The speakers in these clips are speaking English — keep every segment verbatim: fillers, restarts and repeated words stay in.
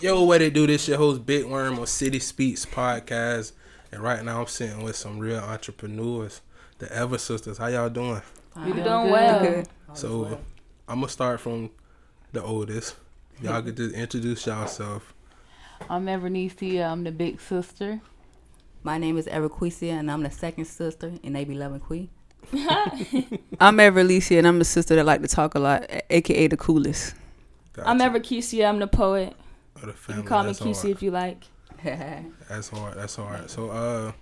Yo, what it do? This your host, Big Worm, on City Speaks Podcast. And right now, I'm sitting with some real entrepreneurs, the Ever Sisters. How y'all doing? We doing well. So, uh, I'm going to start from the oldest. Y'all could just introduce yourself. I'm Ever Nicia. I'm the big sister. My name is Everquecia, and I'm the second sister, and they be loving Queen. I'm Everlicia, and I'm the sister that like to talk a lot, a k a the coolest. Gotcha. I'm Everquecia. I'm the poet. The family. You can call me Kesey if you like. That's hard. That's hard. So, uh,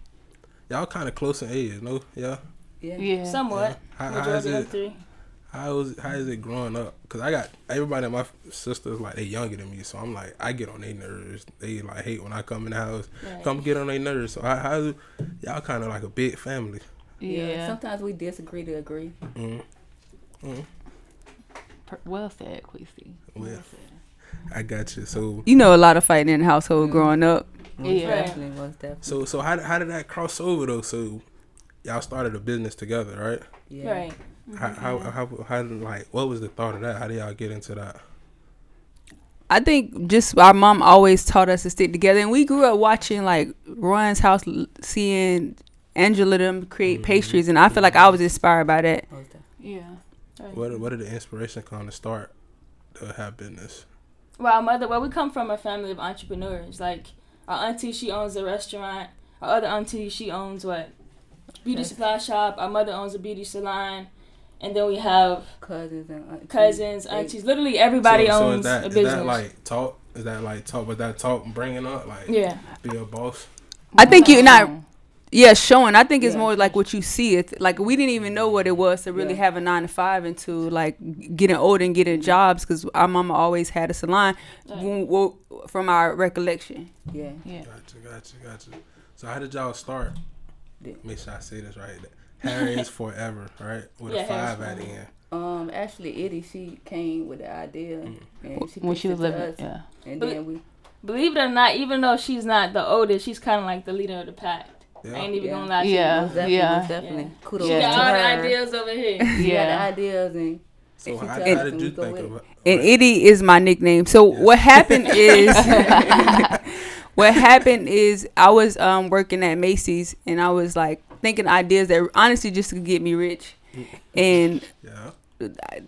y'all kind of close in age, no? Yeah. Yeah. yeah. Somewhat. Yeah. How, how is it? How is how is it growing up? Cause I got everybody in my sisters like they younger than me, so I'm like I get on their nerves. They like hate when I come in the house. Right. Come get on their nerves. So how, how is it, y'all kind of like a big family? Yeah. yeah. Sometimes we disagree to agree. Mm-hmm. Mm-hmm. Well said, Kesey. Well, well said. I got you. So you know a lot of fighting in the household mm-hmm. growing up. Yeah. Definitely. So so how how did that cross over though? So y'all started a business together, right? Yeah. Right. How mm-hmm. how, how how did like what was the thought of that? How did y'all get into that? I think just our mom always taught us to stick together, and we grew up watching like Ron's house, seeing Angela them create mm-hmm. pastries, and I feel like I was inspired by that. Yeah. Right. What what did the inspiration come to start to have business? Well, our mother, well, we come from a family of entrepreneurs. Like, our auntie, she owns a restaurant. Our other auntie, she owns, what, beauty supply shop. Our mother owns a beauty salon. And then we have cousins, and aunties. cousins aunties. Literally, everybody so, owns so that, a business. Is that, like, talk? Is that, like, talk? Was that talk and bringing up? Like, yeah. be a boss? I think you're not... Yeah, showing. I think it's yeah. more like what you see. It's like we didn't even know what it was to really yeah. have a nine to five and to like getting older and getting jobs because our mama always had a salon right. from our recollection. Yeah. yeah. Gotcha, gotcha, gotcha. So how did y'all start? Yeah. Make sure I say this right. Harris Forever, right? With yeah, a five at the end. Um, actually, Eddie, she came with the idea. Mm-hmm. And she when she was living, us, yeah. And but then we... Believe it or not, even though she's not the oldest, she's kind of like the leader of the pack. Yeah. I ain't even yeah. gonna lie to you. Yeah, definitely, yeah. definitely. Yeah. Kudos she got to all her. The ideas over here. She yeah, got the ideas and. So and how, how, how did you think of it? And Eddie is my nickname. So yeah. what happened is, what happened is I was um, working at Macy's and I was like thinking ideas that honestly just could get me rich, and. Yeah.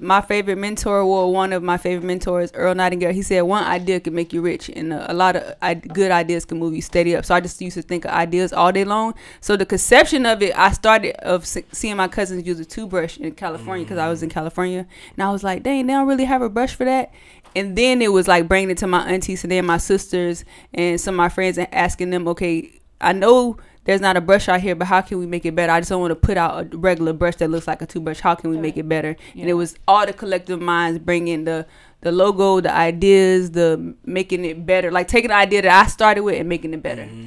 My favorite mentor, well, one of my favorite mentors, Earl Nightingale, he said one idea can make you rich, and a, a lot of I- good ideas can move you steady up. So I just used to think of ideas all day long. So the conception of it, I started of se- seeing my cousins use a toothbrush in California because mm-hmm. I was in California, and I was like, dang, they don't really have a brush for that. And then it was like bringing it to my aunties and then my sisters and some of my friends and asking them, okay, I know there's not a brush out here, but how can we make it better? I just don't want to put out a regular brush that looks like a toothbrush. How can we right. make it better? Yeah. And it was all the collective minds bringing the the logo, the ideas, the making it better. Like taking the idea that I started with and making it better. Mm-hmm.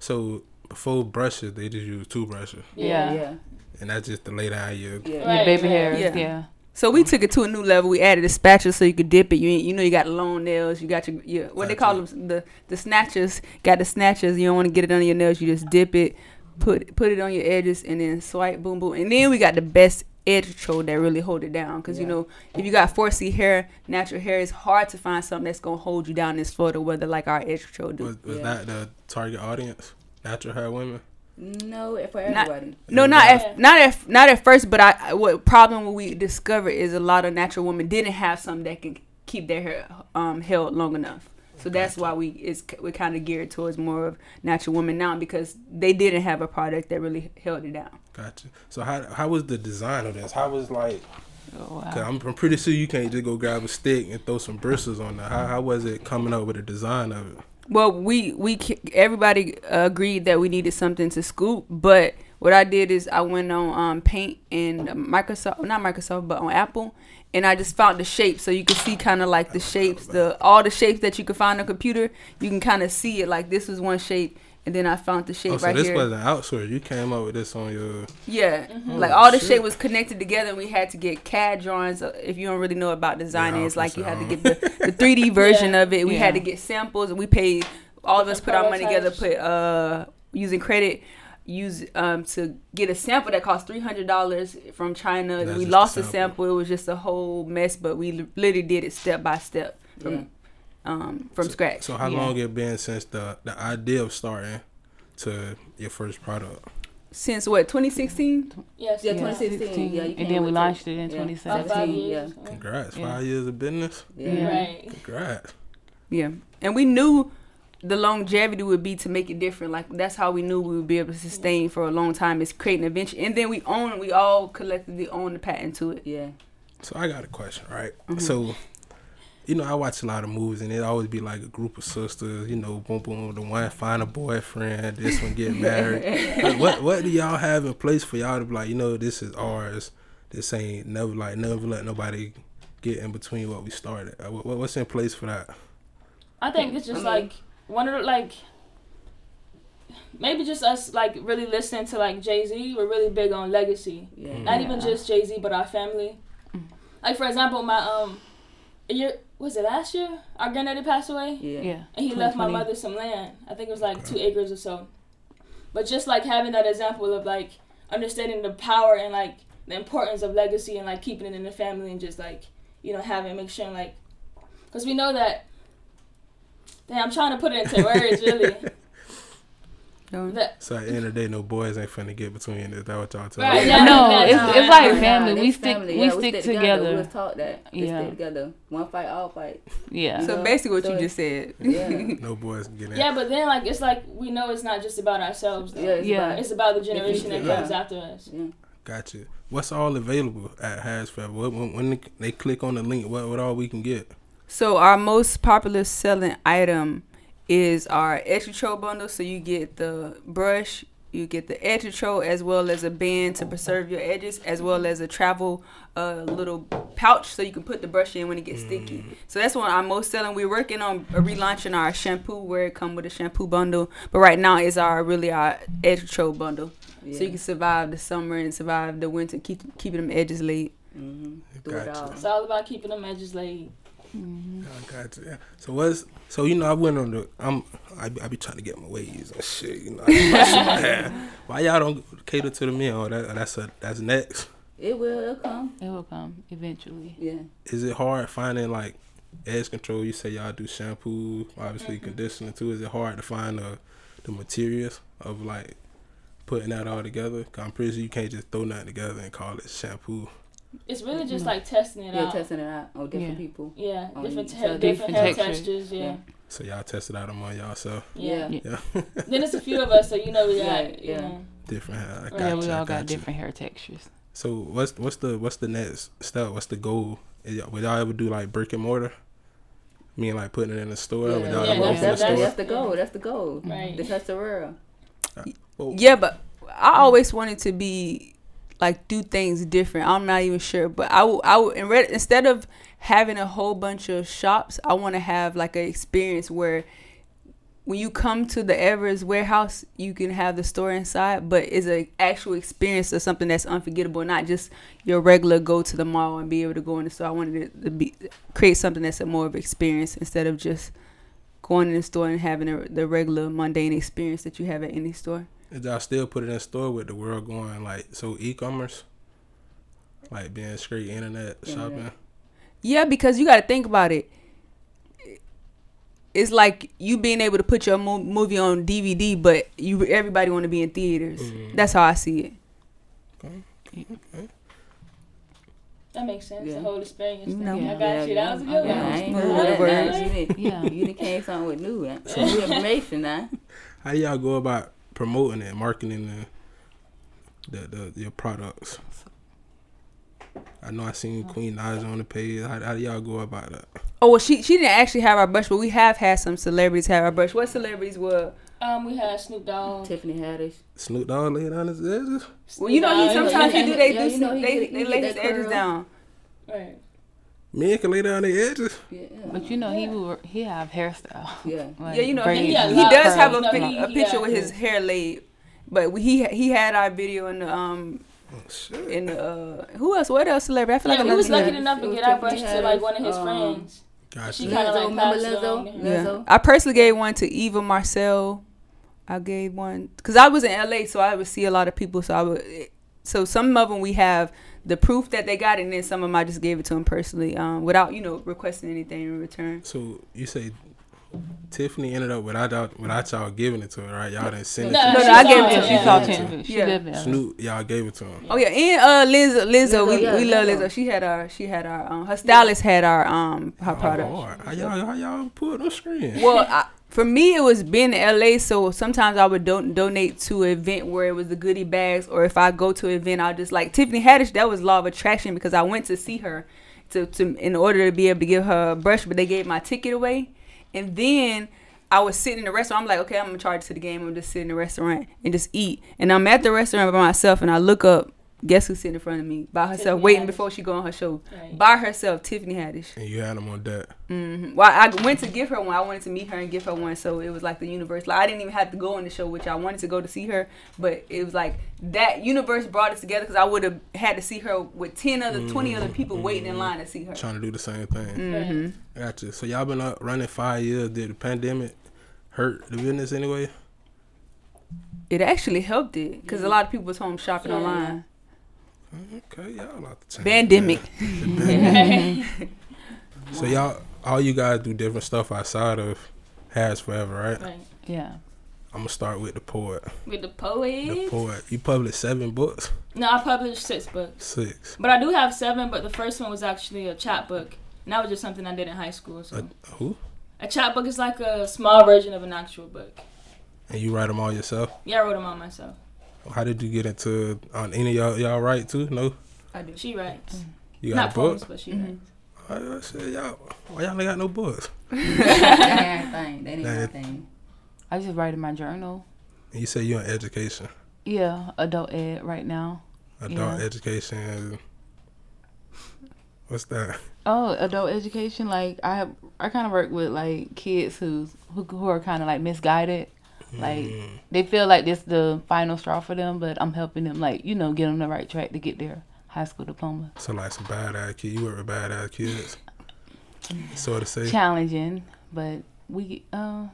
So before brushes, they just use toothbrushes. Yeah. yeah. And that's just to lay down your, yeah. right. your baby hair. Yeah. yeah. So we took it to a new level. We added a spatula so you could dip it. You you know you got long nails. You got your, your what they call them the the snatchers. Got the snatchers. You don't want to get it under your nails. You just dip it, put put it on your edges, and then swipe, boom, boom. And then we got the best edge control that really hold it down. Cause yeah. you know if you got four C hair, natural hair, it's hard to find something that's gonna hold you down in Florida weather like our edge control do. Was, was yeah. that the target audience? Natural hair women. No, for everybody. Not, no, not yeah. at not at not at first. But I, what problem we discovered is a lot of natural women didn't have something that can keep their hair um, held long enough. So gotcha. That's why we is we kind of geared towards more of natural women now because they didn't have a product that really held it down. Gotcha. So how how was the design of this? How was like? Oh, wow. Cause I'm, I'm pretty sure you can't just go grab a stick and throw some bristles on that. How how was it coming up with the design of it? Well, we, we everybody agreed that we needed something to scoop, but what I did is I went on um, Paint and Microsoft, not Microsoft, but on Apple, and I just found the shape. So you can see kind of like the shapes, the all the shapes that you can find on a computer. You can kind of see it like this is one shape, and then I found the shape oh, so right here. So this wasn't outsourced. You came up with this on your... Yeah, mm-hmm. like all the shit. shape was connected together, and we had to get C A D drawings. If you don't really know about designing, yeah, it's like you had to get the... the three D version yeah. of it. We yeah. had to get samples, and we paid. All of us put our money together, put uh, using credit, use um to get a sample that cost three hundred dollars from China. That's we lost a sample. sample. It was just a whole mess, but we literally did it step by step. From yeah. um, from so, scratch. So how yeah. long it been since the, the idea of starting to your first product? Since what, twenty sixteen? Yes, yeah, twenty sixteen. Yeah, you and then we launched it, it in yeah. twenty seventeen. Oh, five years. Yeah. Congrats, yeah. five years of business. Yeah. yeah, right. Congrats. Yeah, and we knew the longevity would be to make it different. Like that's how we knew we would be able to sustain for a long time, is creating a venture. And then we own, we all collectively own the patent to it. Yeah. So I got a question, right? Mm-hmm. So, you know, I watch a lot of movies, and it always be like a group of sisters, you know, boom, boom, the one find a boyfriend, this one get married. Like, what what do y'all have in place for y'all to be like, you know, this is ours. This ain't never like never let nobody get in between what we started. What, what's in place for that? I think it's just like one of the, like, maybe just us like really listening to like Jay-Z. We're really big on legacy. Yeah. Not even just Jay-Z, but our family. Like for example, my um, year. Was it last year? Our granddaddy passed away? Yeah. yeah. And he left my mother some land. I think it was like two acres or so. But just like having that example of like understanding the power and like the importance of legacy and like keeping it in the family and just like, you know, having, make sure like, because we know that, damn, I'm trying to put it into words really. No. So at the end of the day, no boys ain't finna get between. Is that what y'all talking right, about? Yeah, no, no, it's, no, it's like family. No, we stick, family. Yeah, we, we stick, stick together. together. We was taught that. We yeah. stick together. One fight, all fight. Yeah. You so know? Basically, what so you just said. Yeah. No boys can get in. Yeah, but then like it's like we know it's not just about ourselves. Though. Yeah, it's, yeah. About, it's about the generation yeah. that comes yeah. after us. Yeah. Gotcha. What's all available at HazzFab? When, when they click on the link, what what all we can get? So our most popular selling item is our edge control bundle. So you get the brush, you get the edge control, as well as a band to preserve your edges, as well as a travel uh, little pouch so you can put the brush in when it gets mm. sticky. So that's one of our most selling. We're working on relaunching our shampoo where it come with a shampoo bundle, but right now it's our really our edge control bundle. Yeah. So you can survive the summer and survive the winter, keep keeping them edges laid. Mm-hmm. Gotcha. It all. It's all about keeping them edges laid. Mm-hmm. I got you. So what's so you know I went on the I'm I be, I be trying to get my waves and shit, you know. I be brushing my hair. Why y'all don't cater to the men? Oh, that that's a, that's next. It will it'll come. It will come eventually. Yeah. Is it hard finding like edge control? You say y'all do shampoo, obviously mm-hmm. conditioner too. Is it hard to find the the materials of like putting that all together? 'Cause I'm pretty sure you can't just throw nothing together and call it shampoo. It's really just like testing it yeah, out. Yeah, testing it out on different yeah. people. Yeah, on different te- different, different hair textures. Yeah. yeah. So y'all tested out among y'all, so yeah. yeah. yeah. Then it's a few of us, so you know we got yeah. you know different hair. I got yeah, you, we all I got, got different hair textures. So what's what's the what's the next step? What's the goal? Would y'all ever do like brick and mortar? I mean, like putting it in the store. Yeah, would y'all yeah, ever that's, open that's, the store? That's the goal. That's the goal. Right. To touch the world. Right. Well, yeah, but I always wanted to be. Like do things different. I'm not even sure, but I will. I will instead of having a whole bunch of shops, I want to have like an experience where when you come to the Everest warehouse, you can have the store inside, but it's an actual experience of something that's unforgettable, not just your regular go to the mall and be able to go in the store. I wanted to, to be, create something that's a more of an experience instead of just going in the store and having a, the regular mundane experience that you have at any store. Did y'all still put it in store with the world going like so e-commerce, like being straight internet yeah. shopping? Yeah, because you got to think about it. It's like you being able to put your mo- movie on D V D, but you everybody want to be in theaters. Mm-hmm. That's how I see it. Okay. okay. That makes sense. Yeah. The whole experience thing. No. Yeah. I got you. That was a good yeah, one. I ain't know that. Words. You didn't, yeah, you done came something with new, huh? So new information, huh? How do y'all go about promoting and marketing the, the, the your products? I know I seen Queen Naja on the page. How, how do y'all go about that? Oh well, she she didn't actually have our brush, but we have had some celebrities have our brush. What celebrities were? Um, we had Snoop Dogg, Tiffany Haddish. Snoop Dogg laid down his edges. Well, you know he sometimes he do they yeah, do you know, he, they, he, they lay his edges down. Right. Men can lay down their edges. Yeah. But you know, he will, he have hairstyle. Yeah. Like yeah, you know, he, he, he does have a, he, a picture yeah, with his yeah. hair laid. But he he had our video in the, um, oh, shit. in the, uh, who else? What else celebrity? I feel yeah, like he was lucky enough to get our brush to like one of his um, friends. Gotcha. She kind of like remember Lizzo? Lizzo. Yeah. I personally gave one to Eva Marcel. I gave one, because I was in L A, so I would see a lot of people, so I would... So some of them we have the proof that they got, and then some of them I just gave it to them personally, um, without, you know, requesting anything in return. So you say Tiffany ended up without without y'all giving it to her, right? Y'all didn't send no, it to no, her. No, no, I gave it to her. She talked to him. She did that. Snoop, y'all gave it to him. Oh yeah, and uh, Lizzo, Lizzo, Lizzo we, yeah, we love Lizzo. Lizzo. She had our, she had our, um, her stylist had our, um, her oh, product. Lord. How y'all, how y'all put on screen? Well, I, for me, it was being in L A, so sometimes I would don- donate to an event where it was the goodie bags, or if I go to an event, I'll just like Tiffany Haddish. That was law of attraction because I went to see her to, to in order to be able to give her a brush, but they gave my ticket away. And then I was sitting in the restaurant. I'm like, okay, I'm going to charge to the game. I'm just sitting in the restaurant and just eat. And I'm at the restaurant by myself, and I look up. Guess who's sitting in front of me by herself, Tiffany waiting Haddish. Before she go on her show. Right. By herself, Tiffany Haddish. And you had them on that. Mm-hmm. Well, I went to give her one. I wanted to meet her and give her one, so it was like the universe. Like I didn't even have to go on the show, which I wanted to go to see her, but it was like that universe brought us together because I would have had to see her with ten other, mm-hmm. twenty other people mm-hmm. waiting in line to see her. Trying to do the same thing. Mm-hmm. Gotcha. So y'all been up running five years. Did the pandemic hurt the business anyway? It actually helped it because yeah. a lot of people was home shopping yeah. online. Okay, y'all out the time. Pandemic. So y'all, all you guys do different stuff outside of HazzForever, right? Right. Yeah. I'm gonna start with the poet. With the poet. The poet. You published seven books. No, I published six books. Six. But I do have seven. But the first one was actually a chapbook, and that was just something I did in high school. So. A, who? A chapbook is like a small version of an actual book. And you write them all yourself? Yeah, I wrote them all myself. How did you get into, on any of y'all, y'all write too? No? I do. She writes. Mm-hmm. You got not a book? Poems, but she mm-hmm. writes. I, I said, y'all, why y'all ain't got no books? That ain't my thing. That ain't my thing. I just write in my journal. And you say you're in education? Yeah, adult ed right now. Adult yeah. education. What's that? Oh, adult education. Like, I have, I kind of work with, like, kids who's, who, who are kind of, like, misguided. Like, mm. they feel like this the final straw for them, but I'm helping them, like, you know, get on the right track to get their high school diploma. So, like, some bad-ass kids. You work with bad-ass kids. Sort of say. Challenging, but we, uh,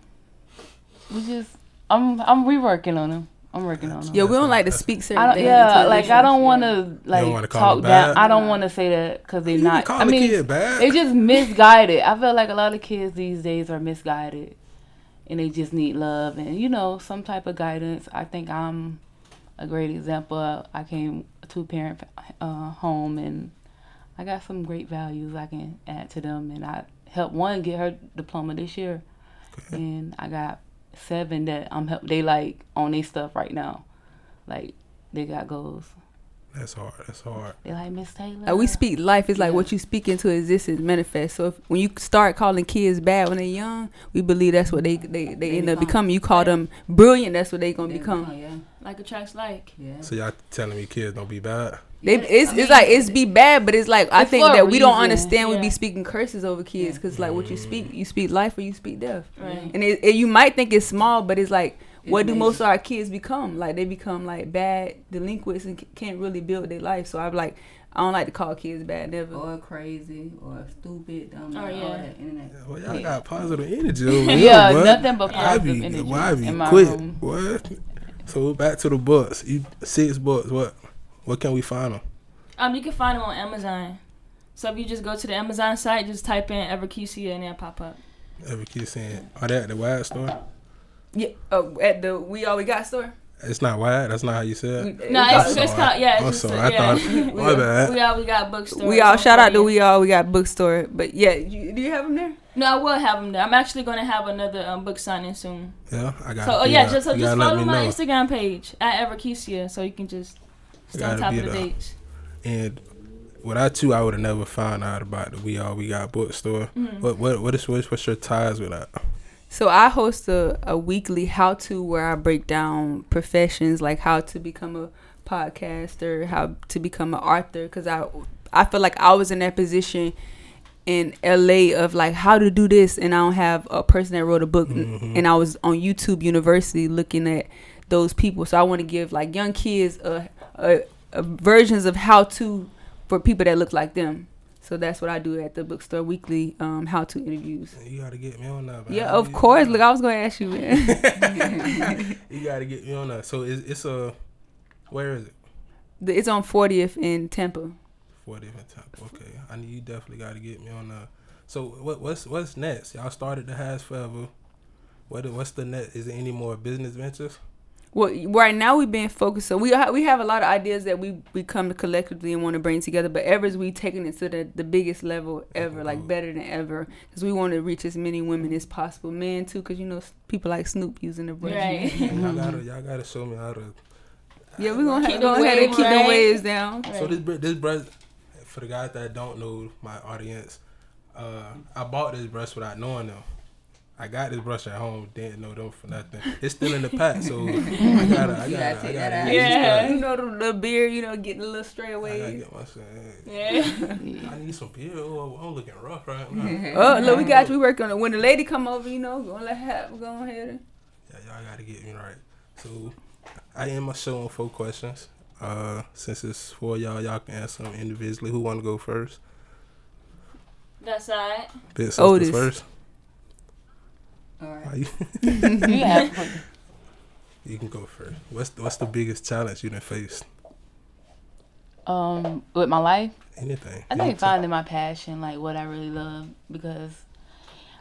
we just, I'm, I'm reworking on them. I'm working on them. Yeah, we don't like to speak certain things. Yeah, like, I don't want to, like, talk down. I don't want to say that because they're not. I mean, they're just misguided. I feel like a lot of kids these days are misguided. And they just need love and, you know, some type of guidance. I think I'm a great example. I came to a parent uh, home, and I got some great values I can add to them. And I helped one get her diploma this year. Okay. And I got seven that I'm help. They, like, on their stuff right now. Like, they got goals. That's hard. That's hard. They like Miss Taylor. Like we speak life. It's like yeah. what you speak into existence manifests. So if, when you start calling kids bad when they're young, we believe that's what they they, they, they end become. up becoming. You call them brilliant, that's what they're gonna they become. become yeah. Like attracts like. Yeah. So y'all telling me kids don't be bad? They, it's I mean, it's like it's be bad, but it's like I it's think that we don't understand. Yeah. We be speaking curses over kids because yeah. like mm. what you speak, you speak life or you speak death. Right. And it, it, you might think it's small, but it's like. What do most of our kids become? Like, they become, like, bad delinquents and c- can't really build their life. So, I'm like, I don't like to call kids bad, never. Or crazy, or stupid. Um, oh, yeah. All that internet. Yeah, well, y'all yeah. got positive energy over here. Yeah, what? Nothing but positive I be, energy why be in my quit. Room. What? So, back to the books. You Six books. What What can we find them? Um, you can find them on Amazon. So, if you just go to the Amazon site, just type in Everquecia and they'll pop up. Everquecia. Are they at the Wild Store? Yeah, uh, at the We All We Got store. It's not wide. That's not how you said it. No, it's, it's, it's called, yeah. It's oh, just, so I yeah. thought, my bad. We All We Got bookstore. We all, shout out to We All We Got bookstore. But yeah, you, do you have them there? No, I will have them there. I'm actually going to have another um, book signing soon. Yeah, I got it. So, oh, yeah, just, so just follow my know. Instagram page, at Everquecia, so you can just stay on top of the dates. And without two, I would have never found out about the We All We Got bookstore. Mm-hmm. What, what, what is, what's your ties with that? So I host a, a weekly how-to where I break down professions, like how to become a podcaster, how to become an author, because I, I feel like I was in that position in L A of, like, how to do this, and I don't have a person that wrote a book, mm-hmm. and I was on YouTube University looking at those people. So I want to give, like, young kids a, a, a versions of how-to for people that look like them. So that's what I do at the bookstore weekly, um, how-to interviews. You got to get me on that. Man. Yeah, of course. Look, I was going to ask you, man. You got to get me on that. So it's, it's a, where is it? It's on fortieth in Tampa. fortieth in Tampa. Okay, I need, you definitely got to get me on the. So what, what's what's next? Y'all started the HazzFab. What what's the next? Is there any more business ventures? Well, right now we've been focused. So we ha- we have a lot of ideas that we, we come to collectively and want to bring together. But Ever's we taking it to the, the biggest level ever, mm-hmm. like better than ever, because we want to reach as many women as possible, men too, because you know people like Snoop using the brush. Right. Mm-hmm. Y'all gotta y'all gotta show me how to. Yeah, we gonna have, gonna wave, have to keep right? the waves down. Right. So this this brush, for the guys that don't know my audience, uh, I bought this brush without knowing them. I got this brush at home, didn't know them for nothing. It's still in the pack, so I gotta, I gotta, gotta, I gotta yeah. yeah. You know the, the beer, you know, getting a little straight away. I gotta get my shit. Yeah. I need some beer. Oh, I'm looking rough right now. Oh, look, we got you. We working on it. When the lady come over, you know, gonna let her go ahead. Yeah, y'all gotta get me right. So I end my show on four questions. Uh, since it's for y'all, y'all can ask them individually. Who wanna go first? That's all right. Vince Otis first. All right. yeah. You can go first. What's the, what's the biggest challenge you done faced? Um, with my life? Anything. I think finding my passion, like what I really love, because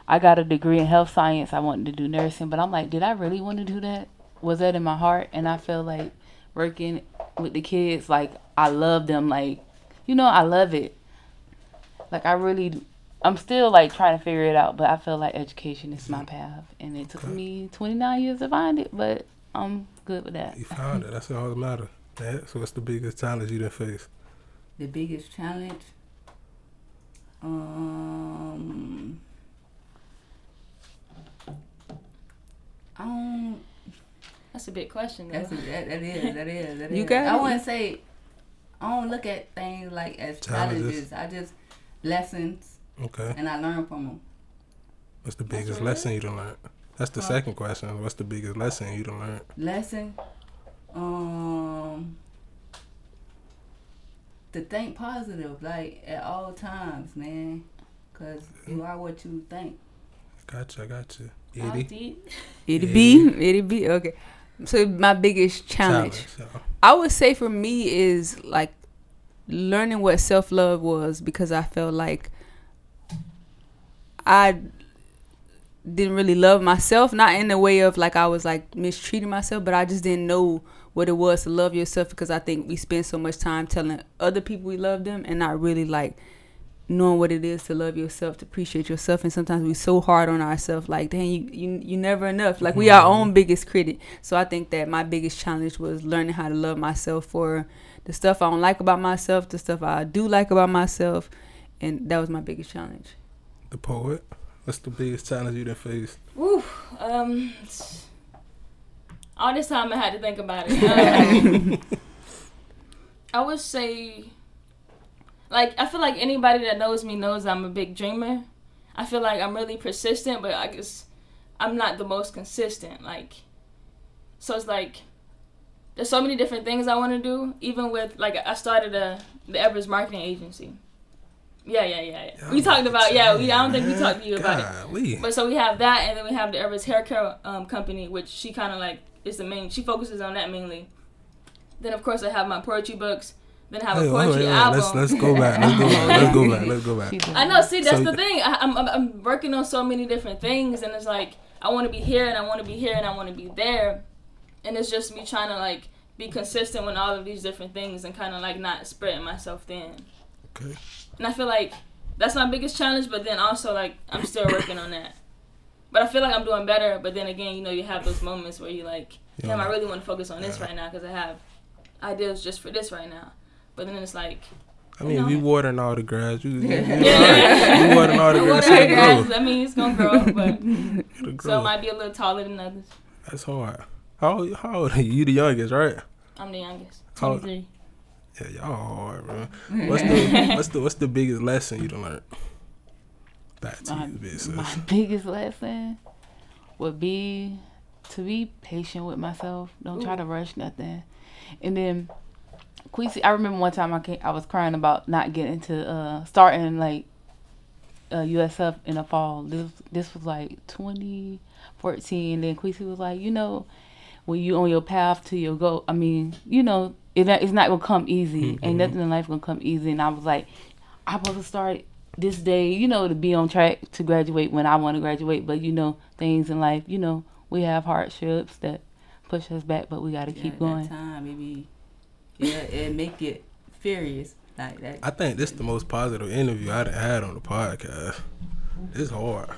I got a degree in health science. I wanted to do nursing, but I'm like, did I really want to do that? Was that in my heart? And I feel like working with the kids, like I love them. Like, you know, I love it. Like I really I'm still, like, trying to figure it out, but I feel like education is my path, and it took okay. me twenty-nine years to find it, but I'm good with that. You found it. That's all that matters. So what's the biggest challenge you done faced? The biggest challenge? Um, um, That's a big question, though. That's a, that, that is, that is, that is. You got it? I wouldn't say, I don't look at things, like, as challenges. challenges. I just, lessons. Okay. And I learned from them. What's the biggest That's lesson you done learned? That's the huh? second question. What's the biggest lesson you done learned? Lesson? Um, to think positive, like, at all times, man. Because you are what you think. Gotcha, gotcha. Itty? Itty B? Itty B? Okay. So my biggest challenge. challenge so. I would say for me is, like, learning what self-love was, because I felt like I didn't really love myself, not in the way of like I was like mistreating myself, but I just didn't know what it was to love yourself, because I think we spend so much time telling other people we love them and not really like knowing what it is to love yourself, to appreciate yourself. And sometimes we're so hard on ourselves, like, dang, you, you, you're never enough. Like, we mm-hmm. our own biggest critic. So I think that my biggest challenge was learning how to love myself for the stuff I don't like about myself, the stuff I do like about myself. And that was my biggest challenge. The poet. What's the biggest challenge you done faced? Woo. Um. All this time I had to think about it. Um, I would say, like, I feel like anybody that knows me knows I'm a big dreamer. I feel like I'm really persistent, but I guess I'm not the most consistent. Like, so it's like there's so many different things I want to do. Even with like I started a the Everest Marketing Agency. Yeah, yeah, yeah, yeah. Y'all we talked about, yeah, we, I don't think we talked to you about Golly. it. But so we have that, and then we have the Eris Hair Care um, company, which she kind of like is the main, she focuses on that mainly. Then, of course, I have my poetry books. Then I have hey, a poetry wait, wait, album. Let's, let's go back, let's go back, let's go back, let's go back. I know, see, that's so, the thing. I, I'm, I'm working on so many different things, and it's like, I want to be here, and I want to be here, and I want to be there. And it's just me trying to like be consistent with all of these different things and kind of like not spreading myself thin. Okay. And I feel like that's my biggest challenge, but then also, like, I'm still working on that. But I feel like I'm doing better, but then again, you know, you have those moments where you're like, damn, yeah. I really want to focus on yeah. this right now because I have ideas just for this right now. But then it's like, I mean, you know, we watering all the grass. You, you, you right. We watering all the grass. Watering grass. I mean, it's going to grow, but grow. So it might be a little taller than others. That's hard. How, how old are you? You the youngest, right? I'm the youngest. twenty-three. Yeah, y'all hard, bro. What's the what's the what's the biggest lesson you done learned? Back to my, you, bitch. My biggest lesson would be to be patient with myself. Don't Ooh. try to rush nothing. And then, Quincy, I remember one time I came, I was crying about not getting to uh, starting like uh, U S F in the fall. This this was like twenty fourteen. And then Quincy was like, you know, when you on your path to your goal, I mean, you know. It's not, it's not going to come easy. Mm-hmm. Ain't nothing in life going to come easy. And I was like, I'm supposed to start this day, you know, to be on track to graduate when I want to graduate. But, you know, things in life, you know, we have hardships that push us back, but we got to yeah, keep going. That time, maybe, yeah, it make it furious. Like that. I think this is the most positive interview I'd have had on the podcast. It's hard.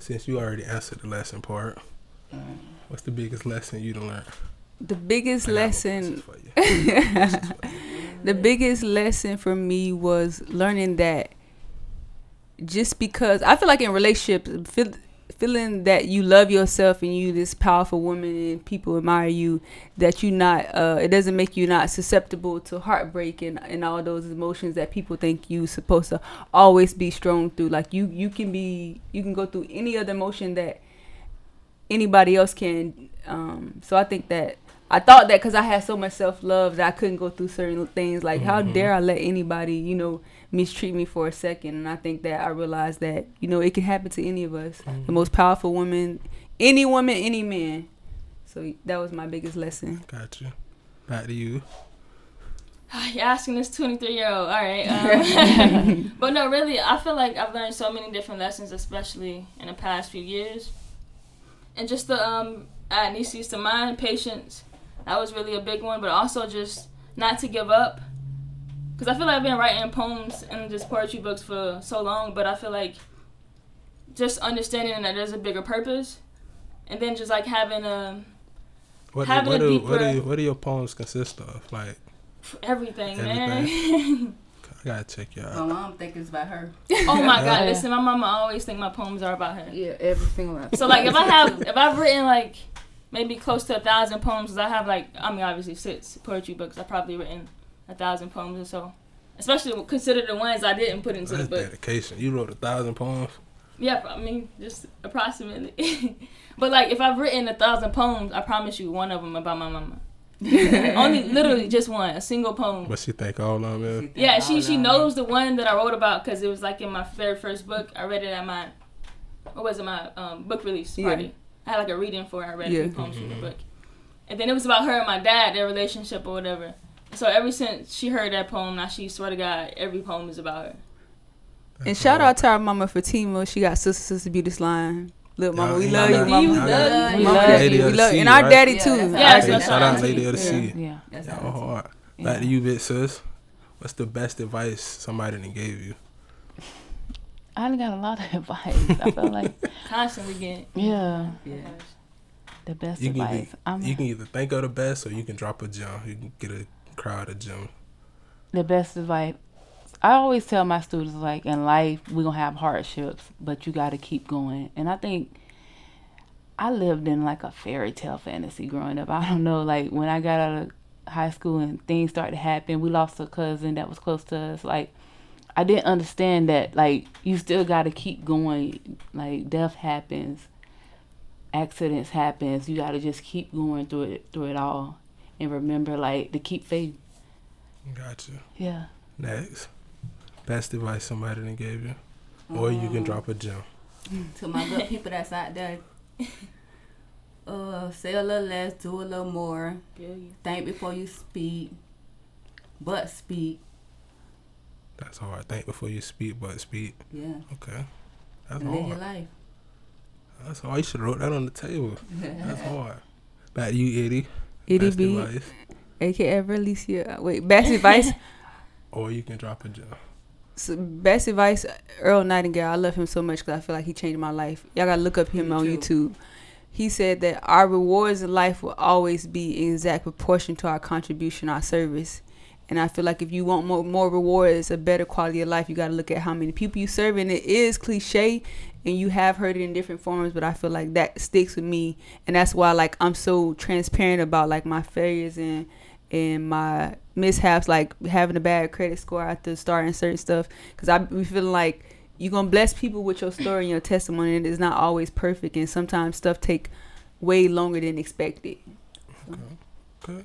Since you already answered the lesson part, mm. what's the biggest lesson you done learned? The biggest lesson for you. The biggest lesson for me was learning that just because I feel like in relationships, feel, feeling that you love yourself and you this powerful woman and people admire you, that you not uh, it doesn't make you not susceptible to heartbreak and, and all those emotions that people think you supposed to always be strong through. Like you, you can be you can go through any other emotion that anybody else can. Um, so I think that I thought that because I had so much self-love that I couldn't go through certain things. Like, mm-hmm. how dare I let anybody, you know, mistreat me for a second? And I think that I realized that, you know, it can happen to any of us. Mm-hmm. The most powerful woman, any woman, any man. So that was my biggest lesson. Gotcha. Back to you. You're asking this twenty-three-year-old. All right. Um, but no, really, I feel like I've learned so many different lessons, especially in the past few years. And just the, um, at Nicia's to mind, patience. That was really a big one, but also just not to give up. Because I feel like I've been writing poems and just poetry books for so long, but I feel like just understanding that there's a bigger purpose, and then just like having a what having do, what a deeper... Do, what, do, what do your poems consist of? Like Everything, everything. man. I gotta check y'all out. My mom thinks it's about her. Oh my yeah. God, listen, my mama always think my poems are about her. Yeah, everything about her. So like if I have, if I've written like... maybe close to a thousand poems, because I have, like, I mean, obviously six poetry books. I've probably written a thousand poems or so, especially consider the ones I didn't put into That's the book. Dedication. You wrote a thousand poems? Yeah, I mean, just approximately. But, like, if I've written a thousand poems, I promise you one of them about my mama. Only, literally, just one, a single poem. But she think all of them? Yeah, she, she knows the one that I wrote about, because it was, like, in my very first book. I read it at my, what was it, my um, book release party. Yeah. I had like a reading for her. I read yeah. a few poems mm-hmm. from the book. And then it was about her and my dad, their relationship or whatever. So ever since she heard that poem, now she, swear to God, every poem is about her. That's and shout right. out to our mama Fatima. She got Sister Sister Beauty's line. Little mama, we love you. We love you. Lady of the sea, and our daddy too. Yeah, shout out Lady of the Sea. Yeah. Y'all hard. Back to you, bit sis. What's the best advice somebody done gave you? I done got a lot of advice. I feel like constantly getting yeah, yeah, the best you advice. Be, I'm, you can either think of the best or you can drop a gem. You can get a crowd of gem. The best advice. I always tell my students, like, in life we're gonna have hardships, but you gotta keep going. And I think I lived in like a fairy tale fantasy growing up. I don't know, like when I got out of high school and things started to happen, we lost a cousin that was close to us, like. I didn't understand that, like, you still got to keep going. Like, death happens, accidents happens. You got to just keep going through it, through it all, and remember, like, to keep faith. Gotcha. Yeah. Next, best advice somebody done gave you, or um, you can drop a gem. To my good people that's out there, uh, say a little less, do a little more. Brilliant. Think before you speak, but speak. That's hard. Think before you speak, but speak. Yeah. Okay. That's and hard. Live your life. That's hard. You should have wrote that on the table. That's hard. Back to you, Eddie. Eddie best B. advice. A K A Everlicia. Wait, best advice? Or you can drop a gem. So best advice, Earl Nightingale. I love him so much because I feel like he changed my life. Y'all got to look up him Me on too. YouTube. He said that our rewards in life will always be in exact proportion to our contribution, our service. And I feel like if you want more, more rewards, a better quality of life, you got to look at how many people you serve. And it is cliche, and you have heard it in different forms, but I feel like that sticks with me. And that's why, like, I'm so transparent about, like, my failures and and my mishaps, like having a bad credit score after starting certain stuff. Because I be feeling like you're going to bless people with your story and your testimony, and it's not always perfect. And sometimes stuff take way longer than expected. Okay. Okay.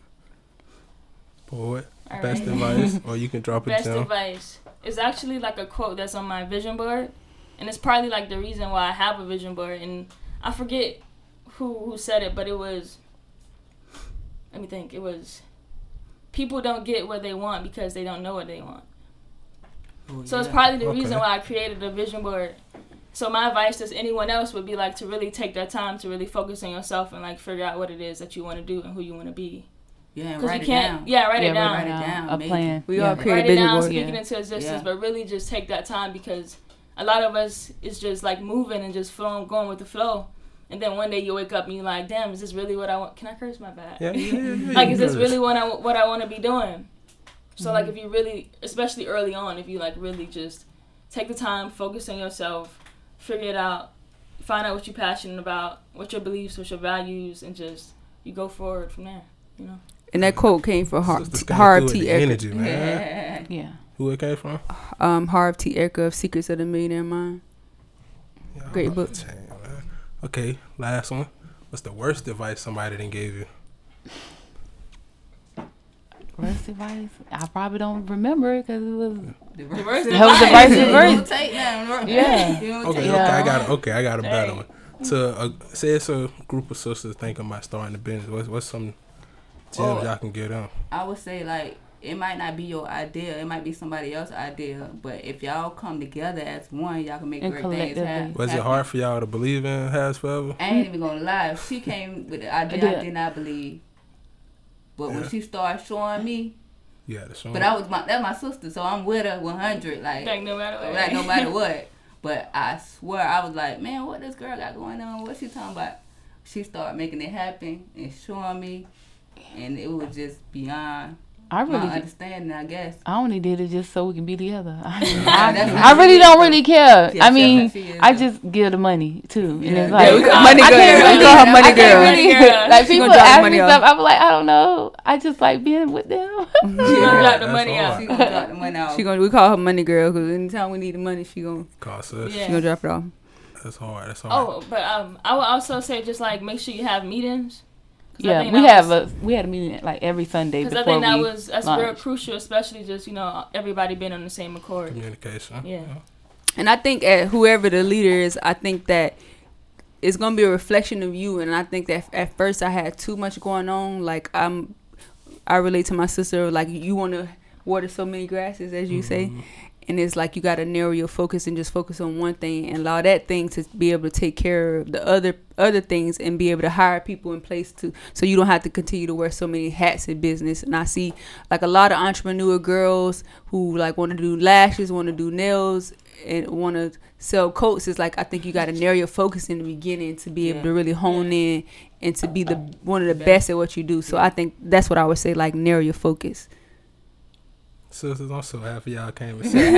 Boy. All best right. advice, or you can drop it down. Best gem. advice. It's actually like a quote that's on my vision board, and it's probably like the reason why I have a vision board. And I forget who who said it, but it was. Let me think. It was. people don't get what they want because they don't know what they want. Ooh, so yeah. It's probably the okay. reason why I created a vision board. So my advice to anyone else would be, like, to really take their time to really focus on yourself and, like, figure out what it is that you want to do and who you want to be. Yeah, and write you can't, it down. Yeah, write yeah, it down. Write it down. A Maybe. Plan. We yeah. all create write a vision down, board. Write it down, speak yeah. it into existence, yeah. but really just take that time because a lot of us is just, like, moving and just flowing, going with the flow. And then one day you wake up and you're like, damn, is this really what I want? Can I curse? My bad? Yeah. Like, is this really what I, what I want to be doing? So, mm-hmm. like, if you really, especially early on, if you, like, really just take the time, focus on yourself, figure it out, find out what you're passionate about, what your beliefs, what your values, and just, you go forward from there, you know? And that quote came from Harv T. Eker. Yeah. yeah. Who it came from? Um, Harv T. Eker of Secrets of the Millionaire Mind. Yeah, great book. Okay, last one. What's the worst advice somebody done gave you? Worst advice? I probably don't remember it because it was the worst advice. That was advice reversed. Yeah. yeah. Okay, okay, yeah. I got it. Okay, I got a better one. To uh, say it's a group of sisters thinking about starting a business. What's what's some tips well, y'all can get on? I would say, like, it might not be your idea. It might be somebody else's idea. But if y'all come together as one, y'all can make and great things happen. Was it hard for y'all to believe in HazzFab? I ain't even gonna lie. If she came with the idea I, I did not believe. But yeah. when she started showing me, yeah, show but me. I was my that's my sister, so I'm with her one hundred. Like, like no matter what. Like no matter what. But I swear I was like, man, what this girl got going on? What she talking about? She started making it happen and showing me, and it was just beyond. I really My understanding, I guess. I only did it just so we can be together. I, I really don't really care. Yes, I mean, yes, I just give the money too, yeah. and it's like yeah, money I girl. Can't really, I her money I girl. Can't really girl. Like people ask me stuff, I'm like, I don't know. I just like being with them. She gonna drop the money out. She gonna drop the money out. She gonna. We call her money girl because anytime we need the money, she gonna cost us. Yeah. She gonna drop it off. That's hard. That's hard. Oh, but um, I would also say just like make sure you have meetings. Yeah, we have was, a we had a meeting like every Sunday before we because I think that was that's launched. Very crucial, especially just you know everybody being on the same accord. Communication. Yeah, yeah. And I think at whoever the leader is, I think that it's gonna be a reflection of you. And I think that at first I had too much going on. Like I'm, I relate to my sister. Like you want to water so many grasses, as you mm-hmm. say, and it's like you gotta narrow your focus and just focus on one thing and allow that thing to be able to take care of the other. other things and be able to hire people in place to so you don't have to continue to wear so many hats in business. And I see like a lot of entrepreneur girls who like want to do lashes, want to do nails, and want to sell coats. It's like I think you got to narrow your focus in the beginning to be yeah. able to really hone yeah. in and to be the one of the best at what you do. So yeah. I think that's what I would say, like narrow your focus. Sisters, I'm so happy y'all came and said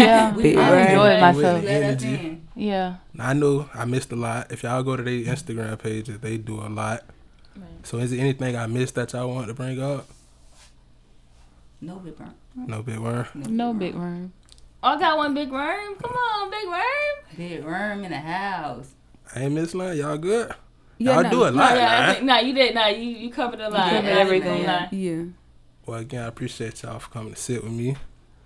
yeah, we enjoyed myself. Energy. Yeah. I know I missed a lot. If y'all go to their Instagram pages, they do a lot. Right. So is there anything I missed that y'all want to bring up? No big worm. No big worm. No big worm. Oh, I got one big worm. Come on, big worm. Big worm in the house. I ain't missed none. Y'all good? Yeah, y'all no, do a lot. Yeah, nah, you did. Nah, you, you covered a lot. You covered everything. Yeah. yeah. Well, again, I appreciate y'all for coming to sit with me.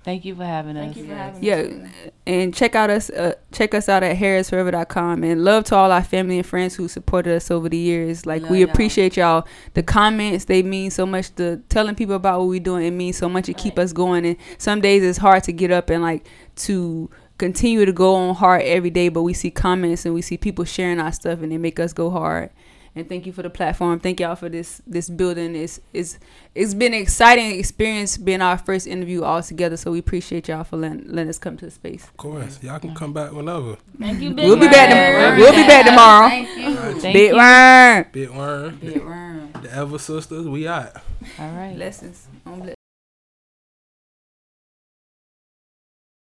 Thank you for having us. Thank you for having yeah. us. Yeah, and check out us, uh, check us out at Harris Forever dot com. And love to all our family and friends who supported us over the years. Like, love we y'all. appreciate y'all. The comments, they mean so much. The telling people about what we're doing, it means so much. It right. keep us going. And some days it's hard to get up and, like, to continue to go on hard every day. But we see comments and we see people sharing our stuff, and they make us go hard. And thank you for the platform. Thank y'all for this this building. It's, it's, it's been an exciting experience being our first interview all together. So we appreciate y'all for letting, letting us come to the space. Of course. Y'all can come back whenever. Thank you, Big We'll Worm. Be back tomorrow. We'll be back tomorrow. Thank you. Thank Big you. Worm. Big Worm. Big Worm. The Ever Sisters, we out. All right. Blessings.